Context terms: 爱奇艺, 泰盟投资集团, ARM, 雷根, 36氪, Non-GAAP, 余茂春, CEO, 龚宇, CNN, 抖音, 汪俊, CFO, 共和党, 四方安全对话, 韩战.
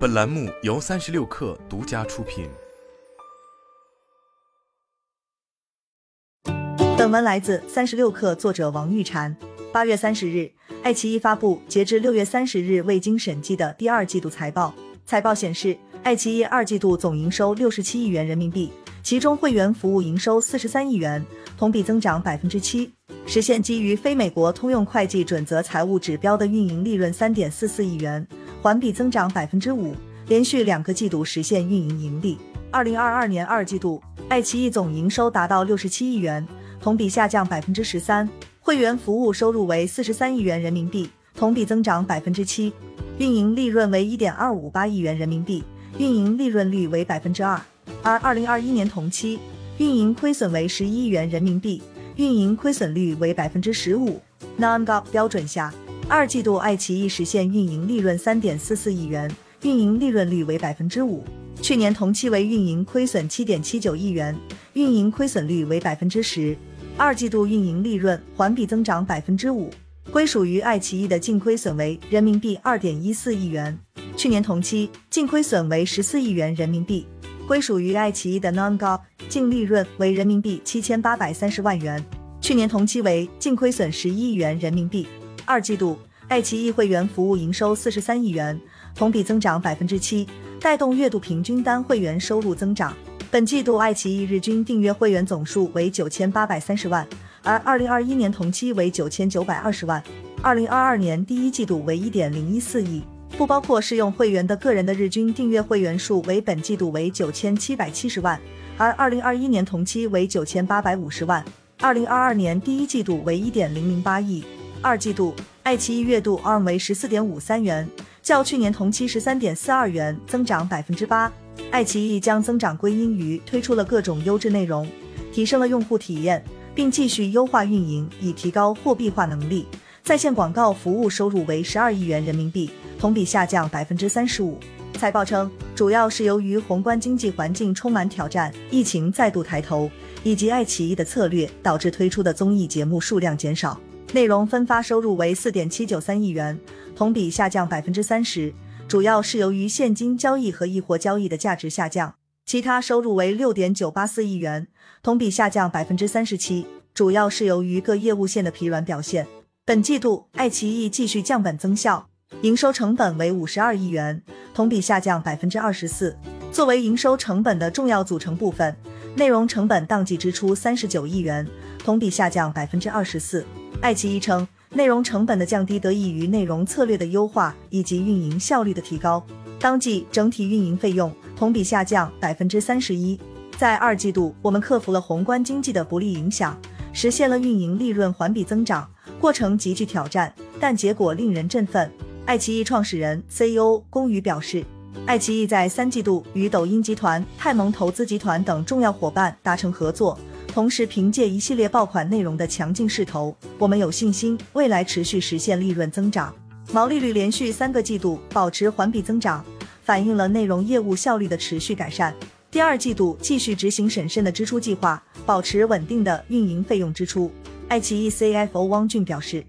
本栏目由36氪独家出品。本文来自36氪，作者王玉婵。8月30日，爱奇艺发布截至6月30日未经审计的第二季度财报。财报显示，爱奇艺二季度总营收67亿元人民币，其中会员服务营收43亿元，同比增长7%，实现基于非美国通用会计准则财务指标的运营利润3.44亿元。环比增长5%，连续2个季度实现运营盈利。2022年2季度，爱奇艺总营收达到67亿元，同比下降13%，会员服务收入为43亿元人民币，同比增长7%，运营利润为1.258亿元人民币，运营利润率为2%，而2021年同期，运营亏损为11亿元人民币，运营亏损率为15%。Non-GAAP 标准下，二季度爱奇艺实现运营利润3.44亿元，运营利润率为5%，去年同期为运营亏损7.79亿元，运营亏损率为10%。二季度运营利润环比增长5%，归属于爱奇艺的净亏损为人民币2.14亿元，去年同期净亏损为14亿元人民币，归属于爱奇艺的 non-GAAP 净利润为人民币7830万元，去年同期为净亏损11亿元人民币。二季度，爱奇艺会员服务营收43亿元，同比增长7%，带动月度平均单会员收入增长。本季度爱奇艺日均订阅会员总数为9830万，而2021年同期为9920万，2022年第一季度为1.014亿，不包括适用会员的个人的日均订阅会员数为本季度为9770万，而2021年同期为9850万，2022年第一季度为1.008亿。二季度，爱奇艺月度 ARM 为14.53元，较去年同期13.42元增长8%。爱奇艺将增长归因于推出了各种优质内容，提升了用户体验，并继续优化运营以提高货币化能力。在线广告服务收入为12亿元人民币，同比下降35%。财报称，主要是由于宏观经济环境充满挑战，疫情再度抬头，以及爱奇艺的策略导致推出的综艺节目数量减少。内容分发收入为4.793亿元，同比下降30%，主要是由于现金交易和易活交易的价值下降。其他收入为6.984亿元，同比下降37%，主要是由于各业务线的疲软表现。本季度，爱奇艺继续降本增效，营收成本为52亿元，同比下降24%。作为营收成本的重要组成部分，内容成本当季支出39亿元，同比下降24%。爱奇艺称，内容成本的降低得益于内容策略的优化以及运营效率的提高。当季整体运营费用同比下降31%。在二季度，我们克服了宏观经济的不利影响，实现了运营利润环比增长，过程极具挑战，但结果令人振奋。爱奇艺创始人 CEO 龚宇表示，爱奇艺在3季度与抖音集团、泰盟投资集团等重要伙伴达成合作。同时，凭借一系列爆款内容的强劲势头，我们有信心未来持续实现利润增长，毛利率连续3个季度保持环比增长，反映了内容业务效率的持续改善。第二季度继续执行审慎的支出计划，保持稳定的运营费用支出。爱奇艺 CFO 汪俊表示，